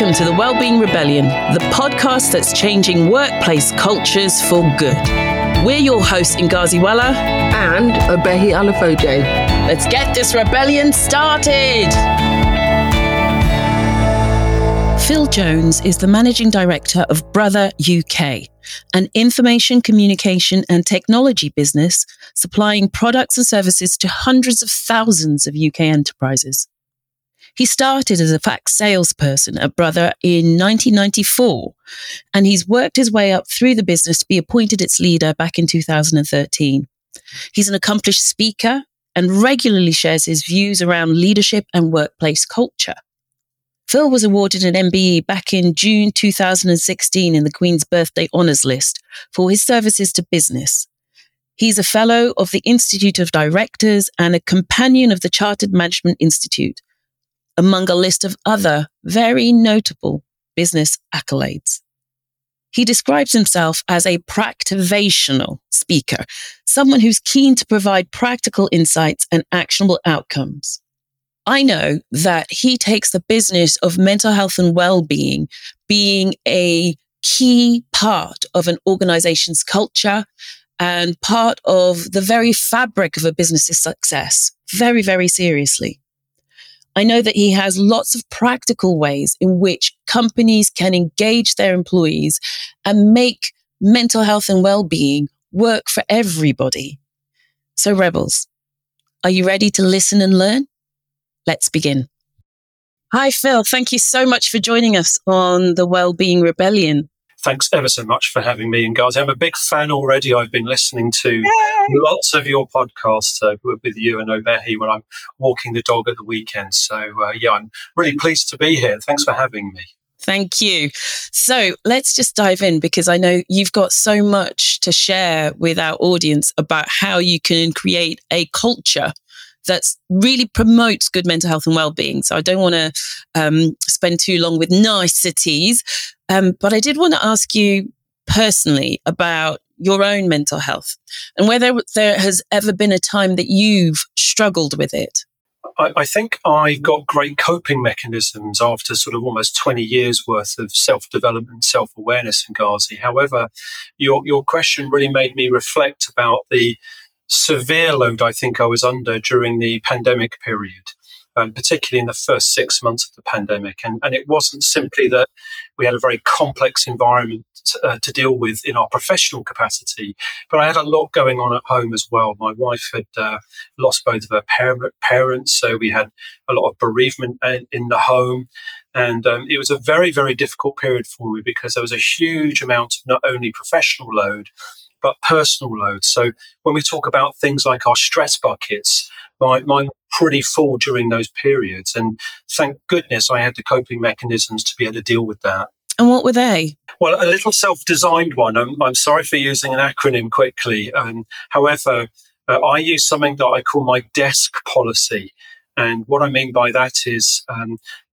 Welcome to the Wellbeing Rebellion, the podcast that's changing workplace cultures for good. We're your hosts, Ngozi Weller and Obehi Alofoje. Let's get this rebellion started. Phil Jones is the Managing Director of Brother UK, an information, communication and technology business supplying products and services to hundreds of thousands of UK enterprises. He started as a fax salesperson at Brother in 1994, and he's worked his way up through the business to be appointed its leader back in 2013. He's an accomplished speaker and regularly shares his views around leadership and workplace culture. Phil was awarded an MBE back in June 2016 in the Queen's Birthday Honours List for his services to business. He's a fellow of the Institute of Directors and a companion of the Chartered Management Institute, among a list of other very notable business accolades. He describes himself as a practivational speaker, someone who's keen to provide practical insights and actionable outcomes. I know that he takes the business of mental health and well-being being a key part of an organization's culture and part of the very fabric of a business's success very, very seriously. I know that he has lots of practical ways in which companies can engage their employees and make mental health and well-being work for everybody. So, Rebels, are you ready to listen and learn? Let's begin. Hi, Phil. Thank you so much for joining us on the Wellbeing Rebellion. Thanks ever so much for having me, Ngozi. I'm a big fan already. I've been listening to lots of your podcasts with you and Obehi when I'm walking the dog at the weekend. So, I'm really pleased to be here. Thanks for having me. Thank you. So let's just dive in, because I know you've got so much to share with our audience about how you can create a culture that really promotes good mental health and well-being. So I don't want to spend too long with niceties, but I did want to ask you personally about your own mental health and whether there has ever been a time that you've struggled with it. I think I got great coping mechanisms after sort of almost 20 years worth of self-development, self-awareness, Ngozi. However, your question really made me reflect about the severe load I think I was under during the pandemic period, particularly in the first 6 months of the pandemic. And it wasn't simply that we had a very complex environment to deal with in our professional capacity, but I had a lot going on at home as well. My wife had lost both of her parents, so we had a lot of bereavement in the home. And it was a very, very difficult period for me because there was a huge amount of not only professional load, but personal load. So when we talk about things like our stress buckets, mine were pretty full during those periods. And thank goodness I had the coping mechanisms to be able to deal with that. And what were they? Well, a little self-designed one. I'm sorry for using an acronym quickly. However, I use something that I call my desk policy. And what I mean by that is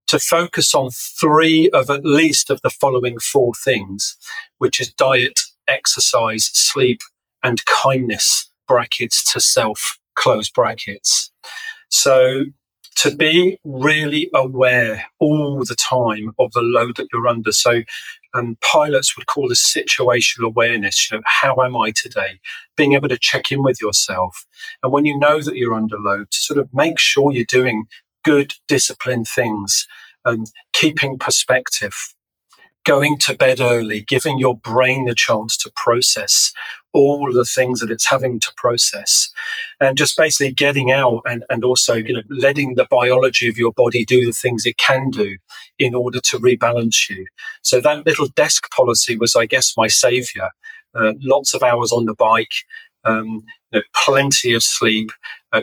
to focus on three of at least of the following four things, which is diet, exercise, sleep, and kindness, brackets to self, close brackets. So to be really aware all the time of the load that you're under. So pilots would call this situational awareness. You know, how am I today? Being able to check in with yourself. And when you know that you're under load, to sort of make sure you're doing good, disciplined things and keeping perspective. Going to bed early, giving your brain the chance to process all the things that it's having to process, and just basically getting out and also, you know, letting the biology of your body do the things it can do in order to rebalance you. So that little desk policy was, I guess, my savior. Lots of hours on the bike, plenty of sleep,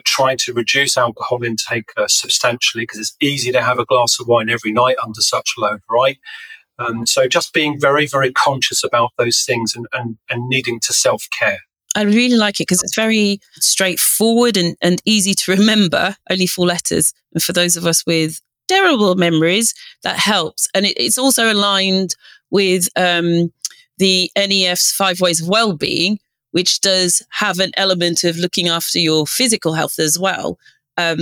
trying to reduce alcohol intake substantially, because it's easy to have a glass of wine every night under such load, right? So just being very, very conscious about those things and needing to self-care. I really like it because it's very straightforward and easy to remember, only four letters. And for those of us with terrible memories, that helps. And it's also aligned with the NEF's 5 Ways of Wellbeing, which does have an element of looking after your physical health as well.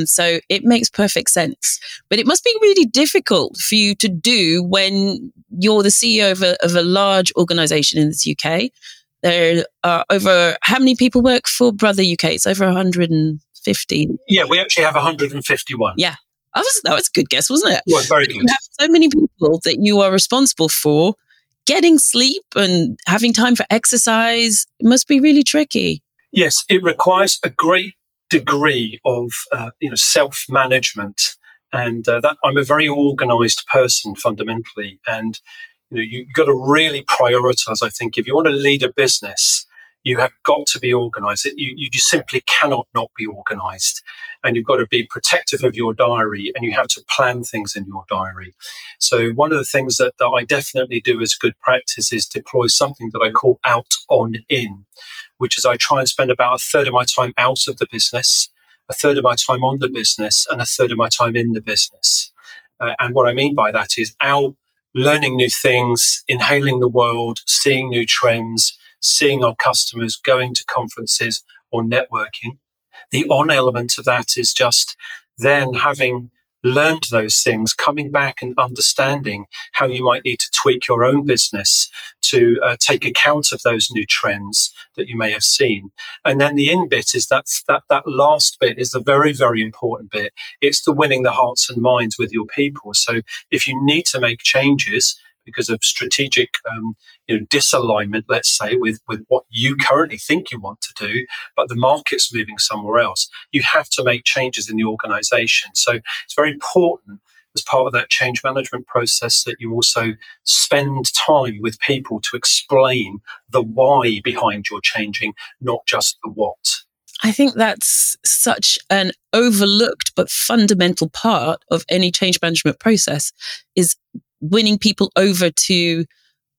So it makes perfect sense. But it must be really difficult for you to do when you're the CEO of a large organization in the UK. There are over, how many people work for Brother UK? It's over 150. Yeah, we actually have 151. Yeah. That was a good guess, wasn't it? Well, very good. You have so many people that you are responsible for. Getting sleep and having time for exercise must be really tricky. Yes, it requires a great degree of self-management, and that I'm a very organised person fundamentally, and you've got to really prioritise. I think if you want to lead a business, you have got to be organised. You just simply cannot not be organised, and you've got to be protective of your diary, and you have to plan things in your diary. So one of the things that I definitely do as good practice is deploy something that I call out on in, which is I try and spend about a third of my time out of the business, a third of my time on the business, and a third of my time in the business. And what I mean by that is out learning new things, inhaling the world, seeing new trends, seeing our customers, going to conferences or networking. The on element of that is just then having learned those things, coming back and understanding how you might need to tweak your own business to take account of those new trends that you may have seen. And then the in bit is that last bit is the very, very important bit. It's the winning the hearts and minds with your people. So if you need to make changes because of strategic disalignment, let's say, with what you currently think you want to do, but the market's moving somewhere else, you have to make changes in the organisation. So it's very important as part of that change management process that you also spend time with people to explain the why behind your changing, not just the what. I think that's such an overlooked but fundamental part of any change management process is winning people over to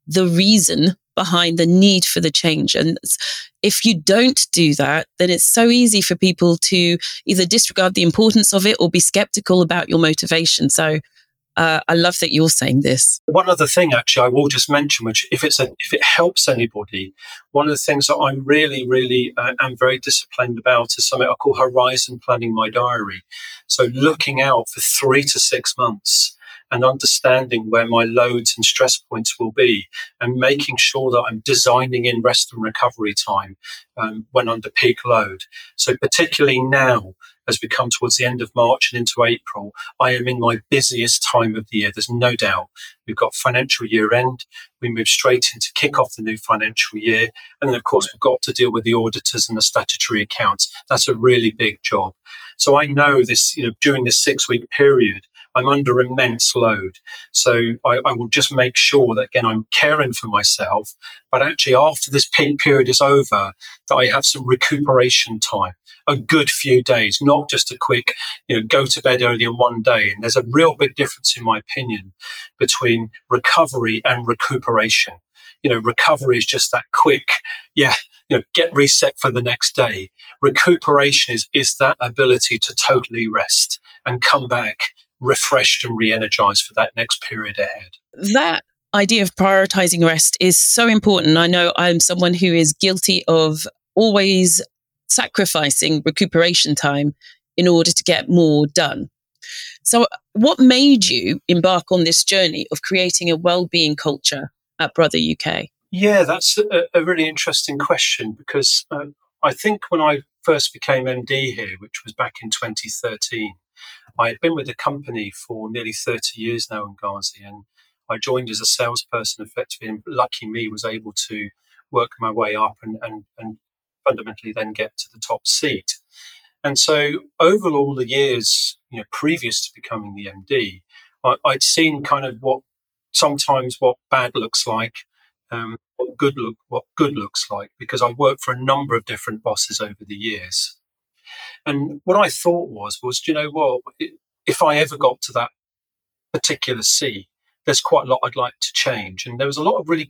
the reason behind the need for the change. And if you don't do that, then it's so easy for people to either disregard the importance of it or be skeptical about your motivation. So I love that you're saying this. One other thing, actually, I will just mention, which if it helps anybody, one of the things that I really, really am very disciplined about is something I call horizon planning my diary. So looking out for 3 to 6 months and understanding where my loads and stress points will be and making sure that I'm designing in rest and recovery time when under peak load. So particularly now, as we come towards the end of March and into April, I am in my busiest time of the year. There's no doubt. We've got financial year end. We move straight into kick off the new financial year. And then, of course, we've got to deal with the auditors and the statutory accounts. That's a really big job. So I know this, during this 6-week period, I'm under immense load. So I will just make sure that, again, I'm caring for myself. But actually, after this peak period is over, that I have some recuperation time, a good few days, not just a quick, go to bed early in one day. And there's a real big difference, in my opinion, between recovery and recuperation. Recovery is just that quick, get reset for the next day. Recuperation is that ability to totally rest and come back refreshed and re-energized for that next period ahead. That idea of prioritizing rest is so important. I know I'm someone who is guilty of always sacrificing recuperation time in order to get more done. So what made you embark on this journey of creating a well-being culture at Brother UK? Yeah, that's a really interesting question because I think when I first became MD here, which was back in 2013, I had been with the company for nearly 30 years now in Ngozi, and I joined as a salesperson effectively, and lucky me was able to work my way up and fundamentally then get to the top seat. And so over all the years, previous to becoming the MD, I'd seen kind of what bad looks like, what good looks like, because I worked for a number of different bosses over the years. And what I thought was, if I ever got to that particular C, there's quite a lot I'd like to change. And there was a lot of really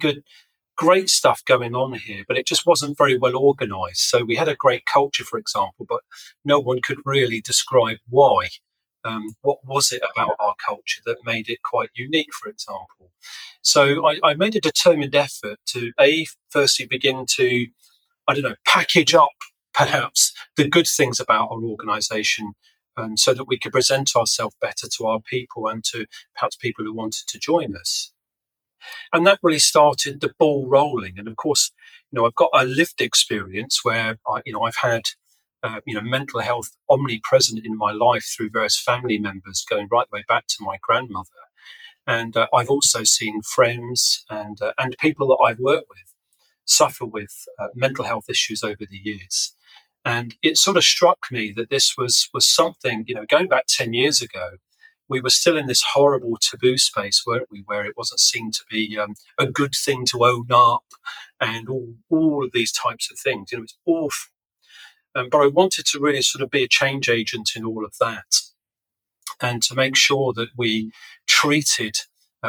great stuff going on here, but it just wasn't very well organised. So we had a great culture, for example, but no one could really describe why. What was it about our culture that made it quite unique, for example? So I made a determined effort to, firstly begin to, package up perhaps the good things about our organisation and so that we could present ourselves better to our people and to perhaps people who wanted to join us. And that really started the ball rolling. And of course, you know, I've got a lived experience where I've had mental health omnipresent in my life through various family members, going right the way back to my grandmother. And I've also seen friends and people that I've worked with suffer with mental health issues over the years. And it sort of struck me that this was something, going back 10 years ago, we were still in this horrible taboo space, weren't we, where it wasn't seen to be a good thing to own up and all of these types of things. It's awful. But I wanted to really sort of be a change agent in all of that, and to make sure that we treated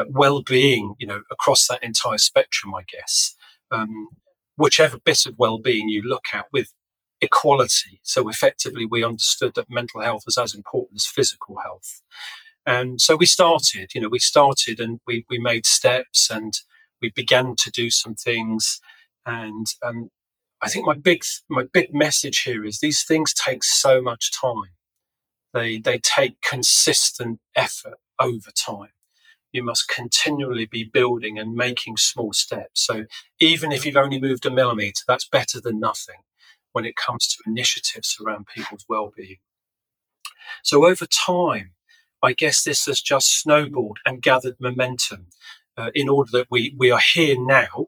well-being, across that entire spectrum, I guess, whichever bit of well-being you look at, with equality. So effectively, we understood that mental health was as important as physical health. And so we started and we made steps, and we began to do some things. And I think my big message here is these things take so much time. They take consistent effort over time. You must continually be building and making small steps. So even if you've only moved a millimetre, that's better than nothing when it comes to initiatives around people's well-being. So over time, I guess this has just snowballed and gathered momentum in order that we are here now,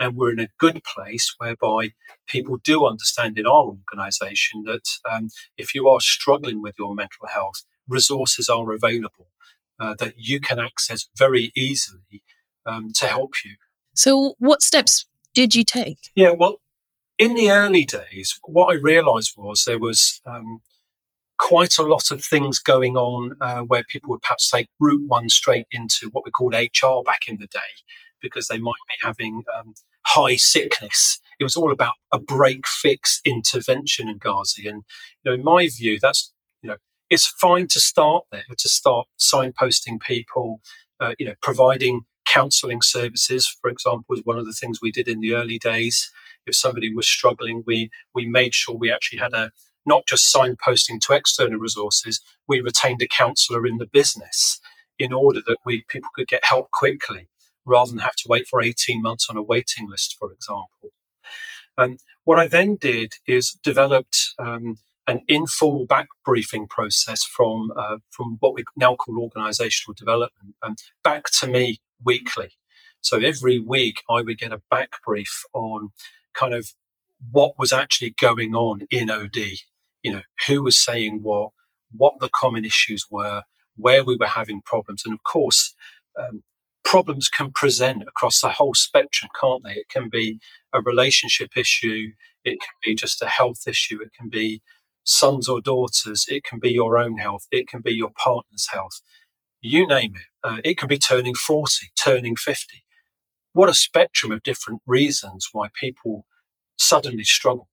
and we're in a good place whereby people do understand in our organisation that if you are struggling with your mental health, resources are available that you can access very easily to help you. So what steps did you take? Yeah, well, in the early days, what I realised was there was quite a lot of things going on where people would perhaps take route one straight into what we called HR back in the day, because they might be having high sickness. It was all about a break-fix intervention in Ngazi. And, in my view, that's, it's fine to start there, to start signposting people, providing counselling services, for example, was one of the things we did in the early days. If somebody was struggling, we made sure we actually had not just signposting to external resources, we retained a counsellor in the business in order that people could get help quickly, rather than have to wait for 18 months on a waiting list, for example. What I then did is developed an informal back briefing process from what we now call organisational development, back to me weekly. So every week I would get a back brief on kind of what was actually going on in OD, who was saying what the common issues were, where we were having problems. And of course, problems can present across the whole spectrum, can't they? It can be a relationship issue. It can be just a health issue. It can be sons or daughters. It can be your own health. It can be your partner's health. You name it. It can be turning 40, turning 50. What a spectrum of different reasons why people suddenly struggle.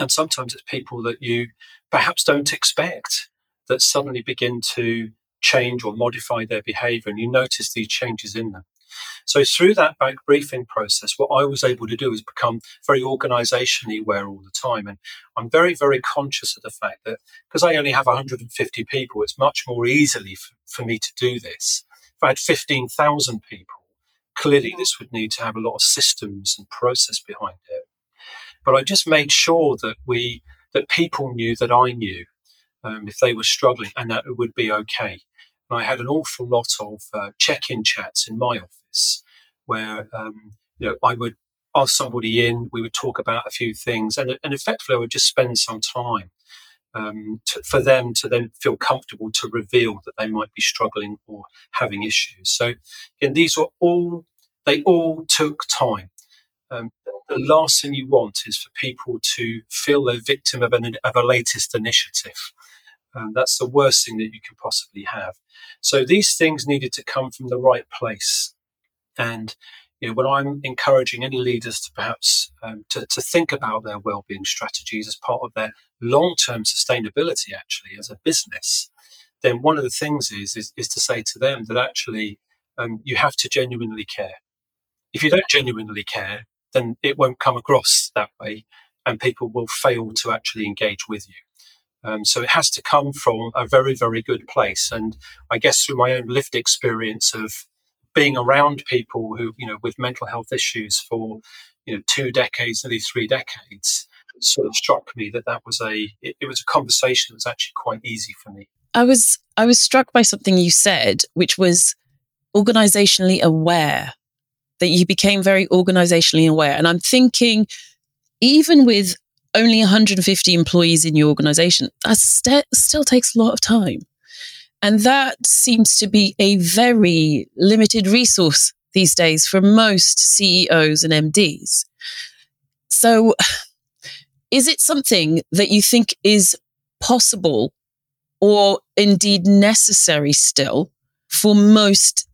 And sometimes it's people that you perhaps don't expect that suddenly begin to change or modify their behaviour, and you notice these changes in them. So through that back briefing process, what I was able to do is become very organisationally aware all the time. And I'm very, very conscious of the fact that because I only have 150 people, it's much more easily for me to do this. If I had 15,000 people, clearly this would need to have a lot of systems and process behind it. But I just made sure that that people knew that I knew if they were struggling, and that it would be okay. I had an awful lot of check-in chats in my office where I would ask somebody in, we would talk about a few things, and effectively I would just spend some time for them to then feel comfortable to reveal that they might be struggling or having issues. So again, these were all took time. The last thing you want is for people to feel they're victim of a latest initiative. That's the worst thing that you can possibly have. So these things needed to come from the right place. And when I'm encouraging any leaders to perhaps to think about their wellbeing strategies as part of their long-term sustainability, actually, as a business, then one of the things is to say to them that actually you have to genuinely care. If you don't genuinely care, then it won't come across that way, and people will fail to actually engage with you. So it has to come from a very, very good place. And I guess through my own lived experience of being around people who, you know, with mental health issues for, you know, 2 decades, nearly 3 decades, it sort of struck me that was it was a conversation that was actually quite easy for me. I was struck by something you said, which was organisationally aware, that you became very organisationally aware. And I'm thinking, even with only 150 employees in your organisation, that still takes a lot of time. And that seems to be a very limited resource these days for most CEOs and MDs. So is it something that you think is possible or indeed necessary still for most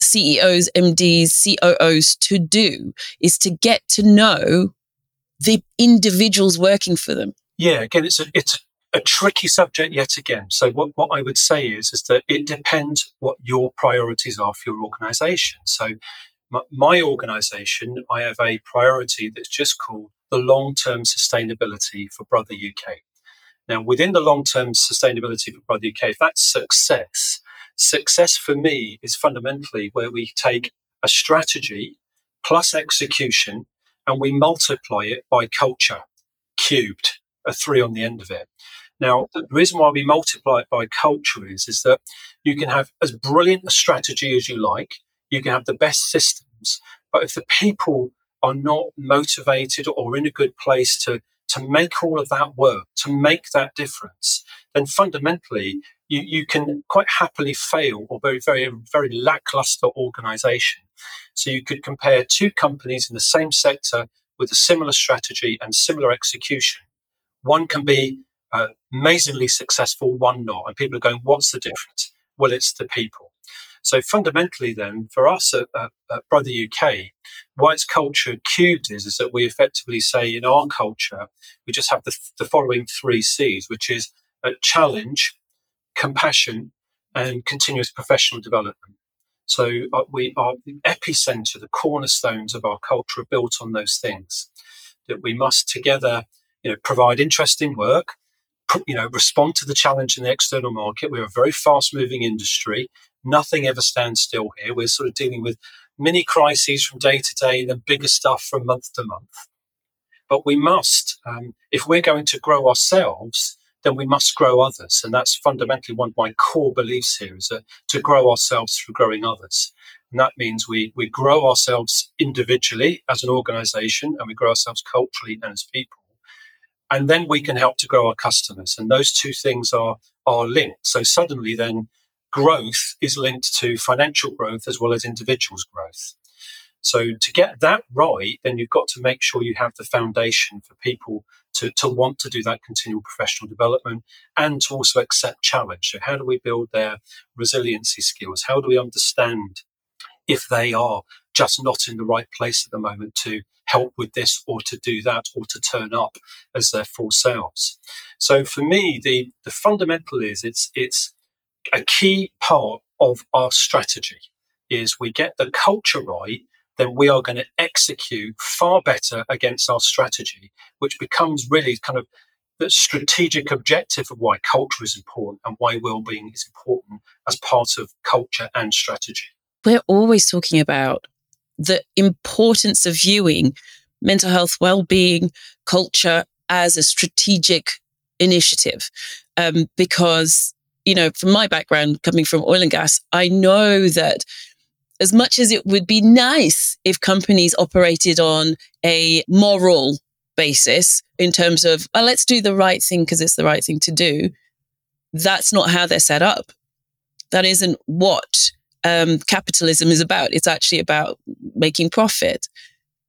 CEOs, MDs, COOs to do, is to get to know the individuals working for them? Yeah, again, it's a tricky subject yet again. So what I would say is that it depends what your priorities are for your organisation. So my organisation, I have a priority that's just called the long-term sustainability for Brother UK. Now, within the long-term sustainability for Brother UK, if that's success for me is fundamentally where we take a strategy plus execution and we multiply it by culture, cubed, a 3 on the end of it. Now, the reason why we multiply it by culture is that you can have as brilliant a strategy as you like, you can have the best systems, but if the people are not motivated or in a good place to make all of that work, to make that difference, then fundamentally you can quite happily fail or very, very, very lackluster organisation. So you could compare 2 companies in the same sector with a similar strategy and similar execution. One can be amazingly successful, one not. And people are going, what's the difference? Well, it's the people. So fundamentally then, for us at Brother UK, why it's culture cubed is that we effectively say in our culture, we just have the following 3 C's, which is a challenge, compassion, and continuous professional development. So we are the epicenter, the cornerstones of our culture are built on those things, that we must together, you know, provide interesting work, you know, respond to the challenge in the external market. We're a very fast-moving industry. Nothing ever stands still here. We're sort of dealing with mini crises from day to day and the bigger stuff from month to month. But we must, if we're going to grow ourselves, then we must grow others. And that's fundamentally one of my core beliefs here, is that to grow ourselves through growing others. And that means we grow ourselves individually as an organisation, and we grow ourselves culturally and as people. And then we can help to grow our customers. And those 2 things are linked. So suddenly then growth is linked to financial growth as well as individuals' growth. So to get that right, then you've got to make sure you have the foundation for people to want to do that continual professional development and to also accept challenge. So how do we build their resiliency skills? How do we understand if they are just not in the right place at the moment to help with this or to do that or to turn up as their full selves? So for me, the fundamental is it's a key part of our strategy is we get the culture right, then we are going to execute far better against our strategy, which becomes really kind of the strategic objective of why culture is important and why well-being is important as part of culture and strategy. We're always talking about the importance of viewing mental health, well-being, culture as a strategic initiative. Because, you know, from my background, coming from oil and gas, I know that as much as it would be nice if companies operated on a moral basis in terms of, well, let's do the right thing because it's the right thing to do, that's not how they're set up. That isn't what capitalism is about. It's actually about making profit.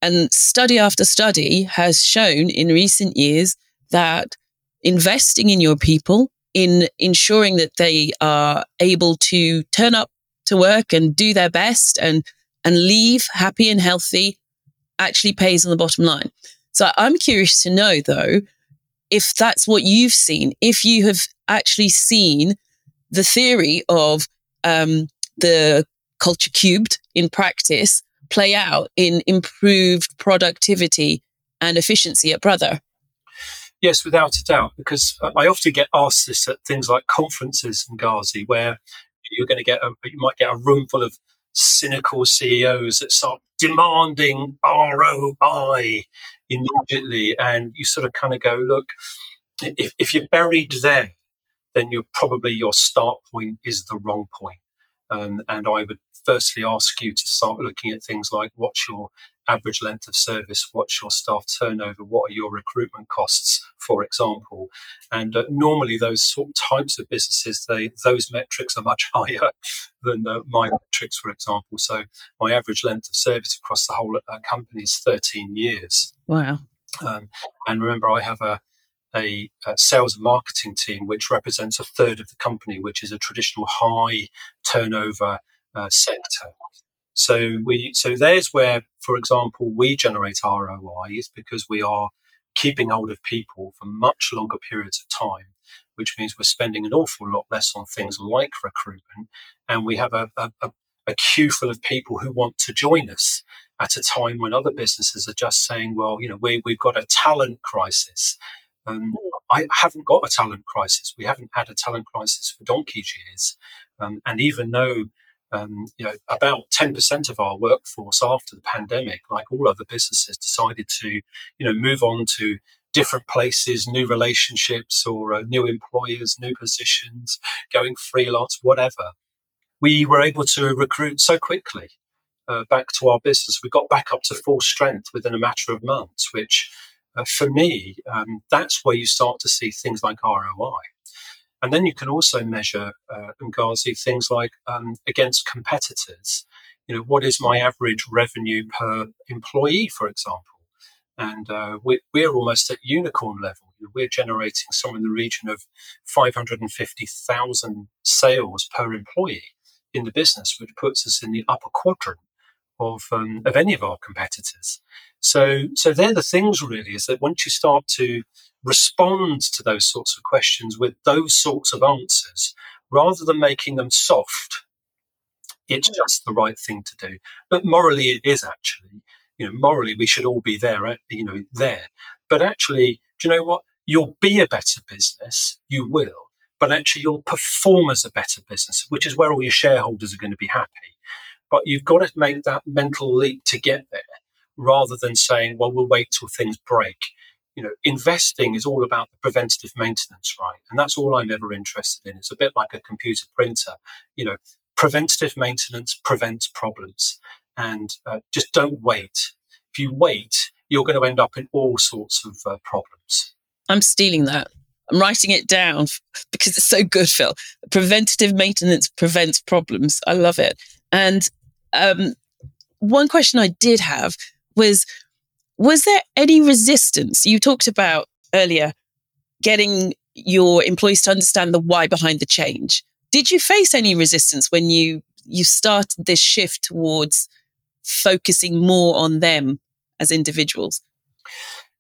And study after study has shown in recent years that investing in your people, in ensuring that they are able to turn up to work and do their best and leave happy and healthy, actually pays on the bottom line. So I'm curious to know, though, if that's what you've seen, if you have actually seen the theory of the culture cubed in practice play out in improved productivity and efficiency at Brother. Yes, without a doubt, because I often get asked this at things like conferences in Ngazi, where you're going to get you might get a room full of cynical CEOs that start demanding ROI immediately, and you sort of kind of go, look, if you're buried there, then you're probably your start point is the wrong point. And I would firstly ask you to start looking at things like what's your average length of service, what's your staff turnover, what are your recruitment costs, for example. And normally those sort of types of businesses, those metrics are much higher than my metrics, for example. So my average length of service across the whole company is 13 years. Wow. And remember, I have a sales and marketing team which represents a third of the company, which is a traditional high turnover sector. So there's where, for example, we generate ROI is because we are keeping hold of people for much longer periods of time, which means we're spending an awful lot less on things like recruitment, and we have a queue full of people who want to join us at a time when other businesses are just saying, well, you know, we've got a talent crisis. I haven't got a talent crisis. We haven't had a talent crisis for donkey's years. And even though about 10% of our workforce after the pandemic, like all other businesses, decided to, move on to different places, new relationships or new employers, new positions, going freelance, whatever, we were able to recruit so quickly back to our business. We got back up to full strength within a matter of months, which for me, that's where you start to see things like ROI. And then you can also measure, Ngazi, things like against competitors. What is my average revenue per employee, for example? And we're almost at unicorn level. We're generating somewhere in the region of 550,000 sales per employee in the business, which puts us in the upper quadrant of any of our competitors. So they're the things really, is that once you start to respond to those sorts of questions with those sorts of answers, rather than making them soft, it's just the right thing to do. But morally it is actually, morally we should all be there, there. But actually, do you know what? You'll be a better business, you will, but actually you'll perform as a better business, which is where all your shareholders are going to be happy. But you've got to make that mental leap to get there rather than saying, well, we'll wait till things break. Investing is all about the preventative maintenance, right? And that's all I'm ever interested in. It's a bit like a computer printer. Preventative maintenance prevents problems. And just don't wait. If you wait, you're going to end up in all sorts of problems. I'm stealing that. I'm writing it down because it's so good, Phil. Preventative maintenance prevents problems. I love it. And one question I did have was there any resistance? You talked about earlier getting your employees to understand the why behind the change. Did you face any resistance when you started this shift towards focusing more on them as individuals?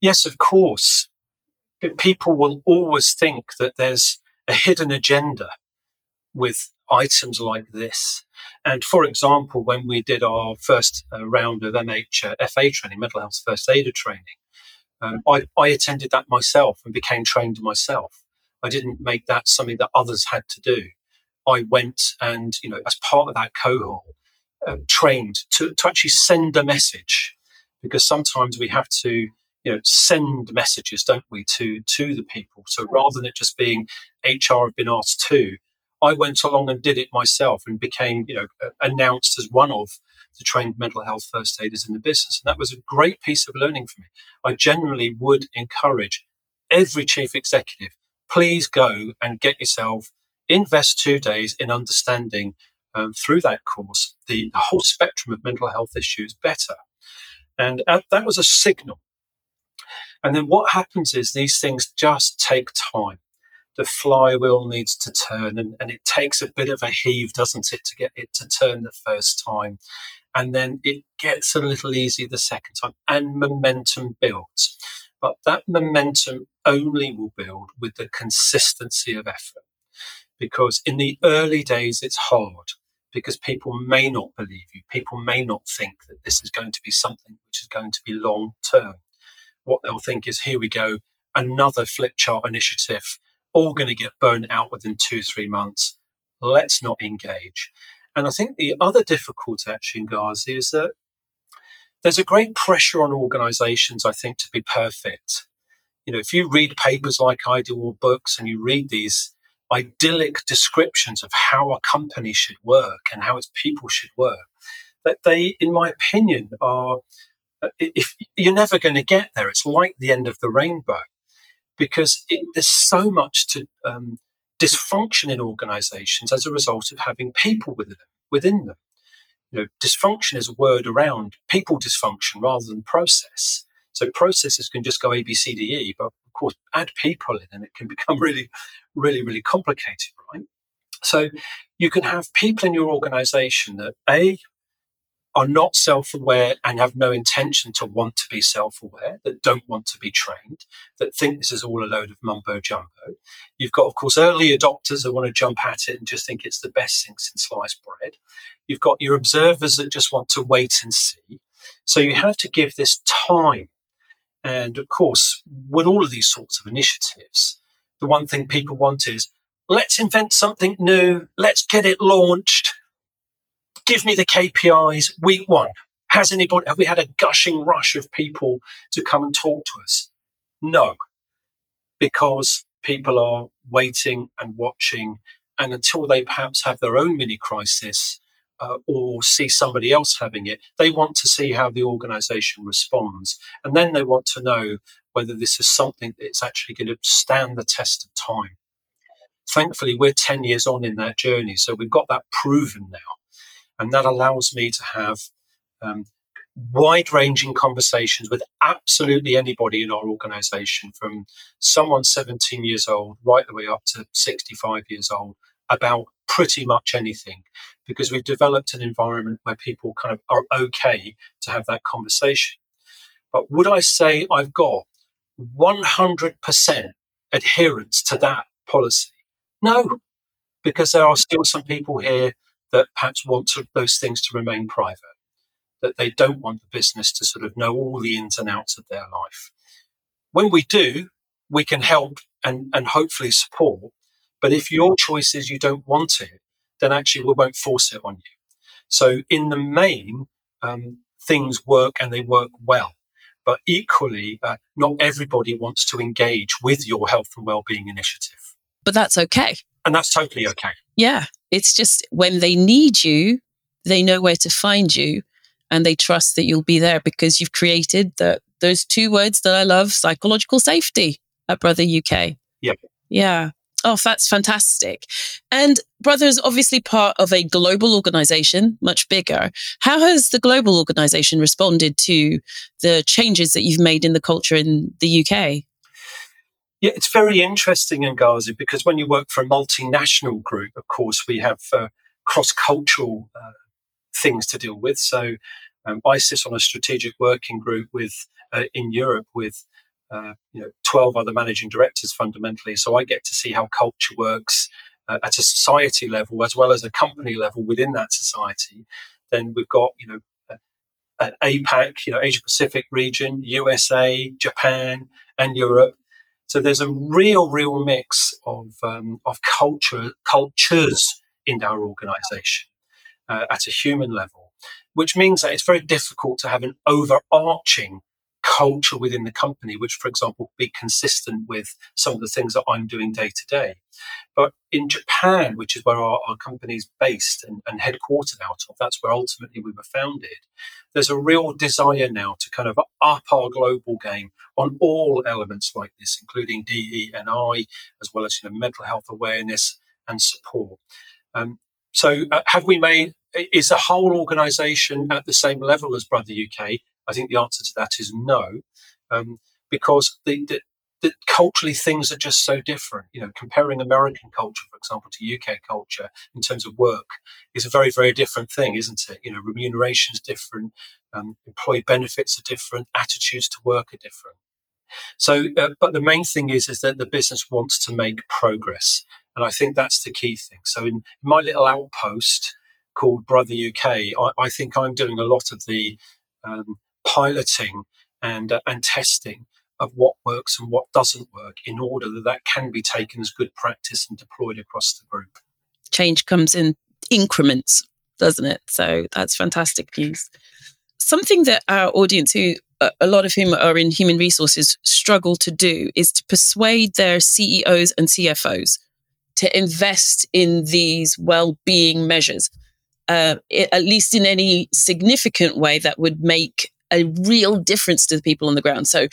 Yes, of course. People will always think that there's a hidden agenda with items like this. And for example, when we did our first round of MHFA training, mental health first aider training, I attended that myself and became trained myself. I didn't make that something that others had to do. I went and, as part of that cohort, trained to actually send a message, because sometimes we have to send messages, don't we, to the people. So rather than it just being HR have been asked to, I went along and did it myself and became, announced as one of the trained mental health first aiders in the business. And that was a great piece of learning for me. I generally would encourage every chief executive, please go and get yourself, invest 2 days in understanding through that course, the whole spectrum of mental health issues better. And that was a signal. And then what happens is these things just take time. The flywheel needs to turn, and it takes a bit of a heave, doesn't it, to get it to turn the first time. And then it gets a little easy the second time, and momentum builds. But that momentum only will build with the consistency of effort, because in the early days, it's hard, because people may not believe you. People may not think that this is going to be something which is going to be long term. What they'll think is, here we go, another flip chart initiative, all going to get burned out within 2-3 months. Let's not engage. And I think the other difficulty actually in Gaza is that there's a great pressure on organizations, I think, to be perfect. You know, if you read papers like I do or books and you read these idyllic descriptions of how a company should work and how its people should work, that they, in my opinion, are, if you're never going to get there. It's like the end of the rainbow because there's so much to dysfunction in organizations as a result of having people within them. You know, dysfunction is a word around people dysfunction rather than process. So processes can just go A, B, C, D, E, but of course add people in and it can become really, really, really complicated, right? So you can have people in your organization that A, are not self-aware and have no intention to want to be self-aware, that don't want to be trained, that think this is all a load of mumbo-jumbo. You've got, of course, early adopters that want to jump at it and just think it's the best thing since sliced bread. You've got your observers that just want to wait and see. So you have to give this time. And, of course, with all of these sorts of initiatives, the one thing people want is, let's invent something new, let's get it launched. Give me the KPIs week one. Have we had a gushing rush of people to come and talk to us? No, because people are waiting and watching. And until they perhaps have their own mini crisis or see somebody else having it, they want to see how the organization responds. And then they want to know whether this is something that's actually going to stand the test of time. Thankfully, we're 10 years on in that journey. So we've got that proven now. And that allows me to have wide-ranging conversations with absolutely anybody in our organisation, from someone 17 years old right the way up to 65 years old, about pretty much anything, because we've developed an environment where people kind of are okay to have that conversation. But would I say I've got 100% adherence to that policy? No, because there are still some people here that perhaps want those things to remain private, that they don't want the business to sort of know all the ins and outs of their life. When we do, we can help and hopefully support. But if your choice is you don't want it, then actually we won't force it on you. So in the main, things work and they work well. But equally, not everybody wants to engage with your health and wellbeing initiative. But that's okay. And that's totally okay. Yeah. It's just when they need you, they know where to find you and they trust that you'll be there because you've created those two words that I love, psychological safety at Brother UK. Yep. Yeah. Oh, that's fantastic. And Brother is obviously part of a global organisation, much bigger. How has the global organisation responded to the changes that you've made in the culture in the UK? Yeah, it's very interesting, Ngozi, because when you work for a multinational group, of course, we have cross-cultural things to deal with. So I sit on a strategic working group in Europe with 12 other managing directors fundamentally. So I get to see how culture works at a society level as well as a company level within that society. Then we've got, APAC, Asia Pacific region, USA, Japan and Europe. So there's a real mix of cultures in our organisation at a human level, which means that it's very difficult to have an overarching culture within the company, which, for example, be consistent with some of the things that I'm doing day to day. But in Japan, which is where our company's based and headquartered out of, that's where ultimately we were founded, there's a real desire now to kind of up our global game on all elements like this, including DE&I, as well as mental health awareness and support. Is the whole organisation at the same level as Brother UK? I think the answer to that is no, because the culturally things are just so different. Comparing American culture, for example, to UK culture in terms of work is a very, very different thing, isn't it? Remuneration's different, employee benefits are different, attitudes to work are different. So, but the main thing is that the business wants to make progress, and I think that's the key thing. So, in my little outpost called Brother UK, I think I'm doing a lot of the piloting and testing of what works and what doesn't work in order that that can be taken as good practice and deployed across the group. Change comes in increments, doesn't it? So that's fantastic news. Something that our audience, who a lot of whom are in human resources, struggle to do is to persuade their CEOs and CFOs to invest in these well-being measures, at least in any significant way that would make a real difference to the people on the ground. So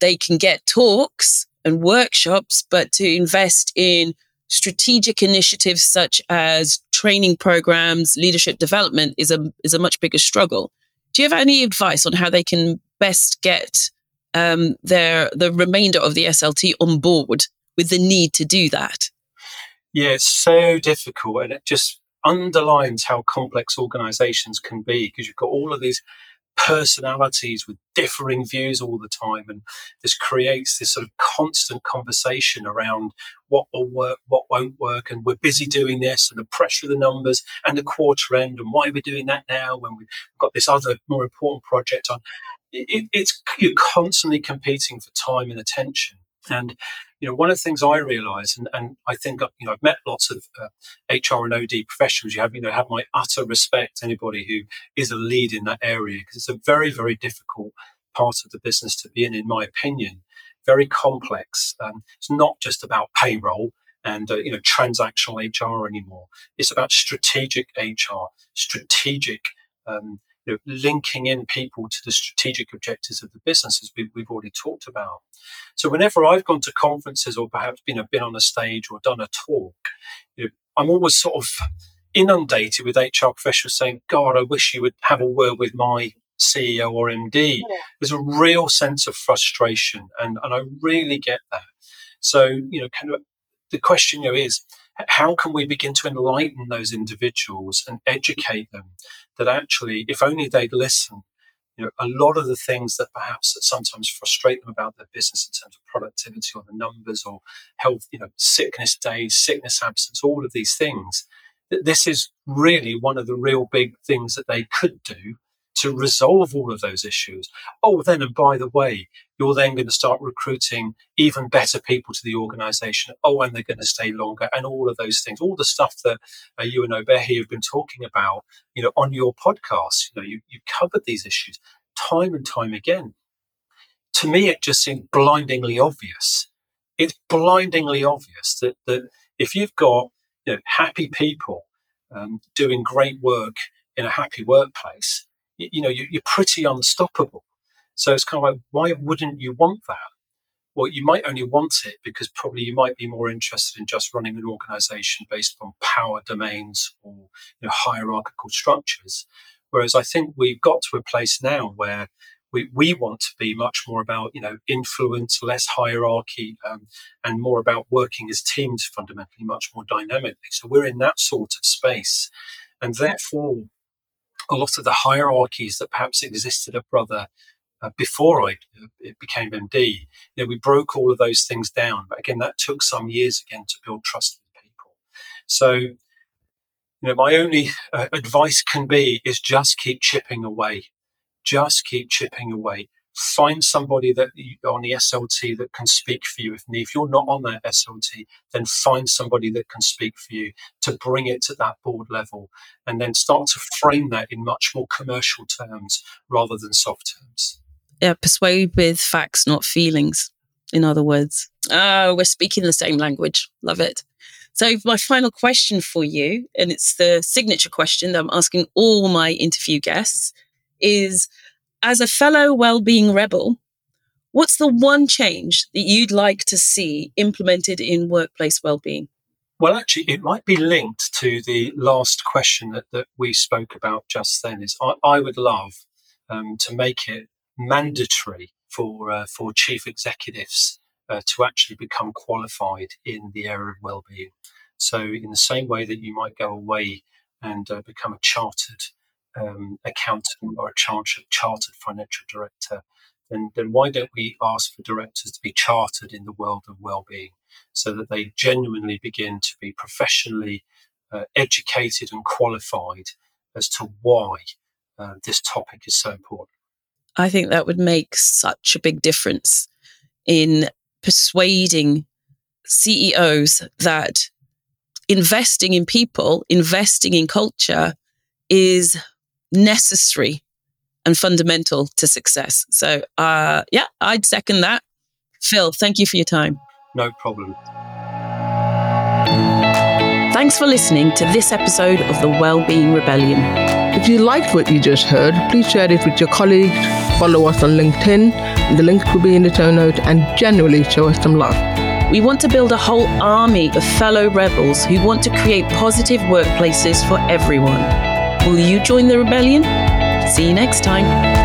they can get talks and workshops, but to invest in strategic initiatives such as training programs, leadership development is a much bigger struggle. Do you have any advice on how they can best get the remainder of the SLT on board with the need to do that? Yeah, it's so difficult, and it just underlines how complex organizations can be, because you've got all of these personalities with differing views all the time, and this creates this sort of constant conversation around what will work, what won't work, and we're busy doing this, and the pressure of the numbers and the quarter end, and why are we doing that now when we've got this other more important project on. It's you're constantly competing for time and attention. And one of the things I realised, and I think I've met lots of HR and OD professionals. You have my utter respect to anybody who is a lead in that area, because it's a very, very difficult part of the business to be in my opinion. Very complex. It's not just about payroll and transactional HR anymore. It's about strategic HR, linking in people to the strategic objectives of the businesses we've already talked about. So whenever I've gone to conferences or perhaps been on a stage or done a talk, I'm always sort of inundated with HR professionals saying, God, I wish you would have a word with my CEO or MD. Yeah. There's a real sense of frustration, and I really get that. So, the question is, how can we begin to enlighten those individuals and educate them that actually, if only they'd listen, a lot of the things that perhaps that sometimes frustrate them about their business in terms of productivity or the numbers or health, sickness days, sickness absence, all of these things, that this is really one of the real big things that they could do to resolve all of those issues. Oh, then, and by the way, you're then going to start recruiting even better people to the organisation. Oh, and they're going to stay longer, and all of those things, all the stuff that you and Obehi have been talking about, on your podcast. You covered these issues time and time again. To me, it just seemed blindingly obvious. It's blindingly obvious that if you've got happy people doing great work in a happy workplace, you're pretty unstoppable. So it's kind of like, why wouldn't you want that? Well, you might only want it because probably you might be more interested in just running an organization based on power domains or hierarchical structures. Whereas I think we've got to a place now where we want to be much more about influence, less hierarchy, and more about working as teams fundamentally, much more dynamically. So we're in that sort of space. And therefore, a lot of the hierarchies that perhaps existed at Brother before it became MD, we broke all of those things down. But again, that took some years again to build trust with people. So, my only advice can be is just keep chipping away. Just keep chipping away. Find somebody that on the SLT that can speak for you. If you're not on that SLT, then find somebody that can speak for you to bring it to that board level, and then start to frame that in much more commercial terms rather than soft terms. Yeah, persuade with facts, not feelings, in other words. Oh, we're speaking the same language. Love it. So my final question for you, and it's the signature question that I'm asking all my interview guests, is, as a fellow well-being rebel, what's the one change that you'd like to see implemented in workplace well-being? Well, actually, it might be linked to the last question that we spoke about just then. Is I would love to make it mandatory for chief executives to actually become qualified in the area of well-being. So in the same way that you might go away and become a chartered accountant or a chartered financial director, then why don't we ask for directors to be chartered in the world of well-being, so that they genuinely begin to be professionally educated and qualified as to why this topic is so important? I think that would make such a big difference in persuading CEOs that investing in people, investing in culture is necessary and fundamental to success. So, I'd second that. Phil, thank you for your time. No problem. Thanks for listening to this episode of the Wellbeing Rebellion. If you liked what you just heard, please share it with your colleagues, follow us on LinkedIn, the link will be in the show notes, and generally show us some love. We want to build a whole army of fellow rebels who want to create positive workplaces for everyone. Will you join the rebellion? See you next time.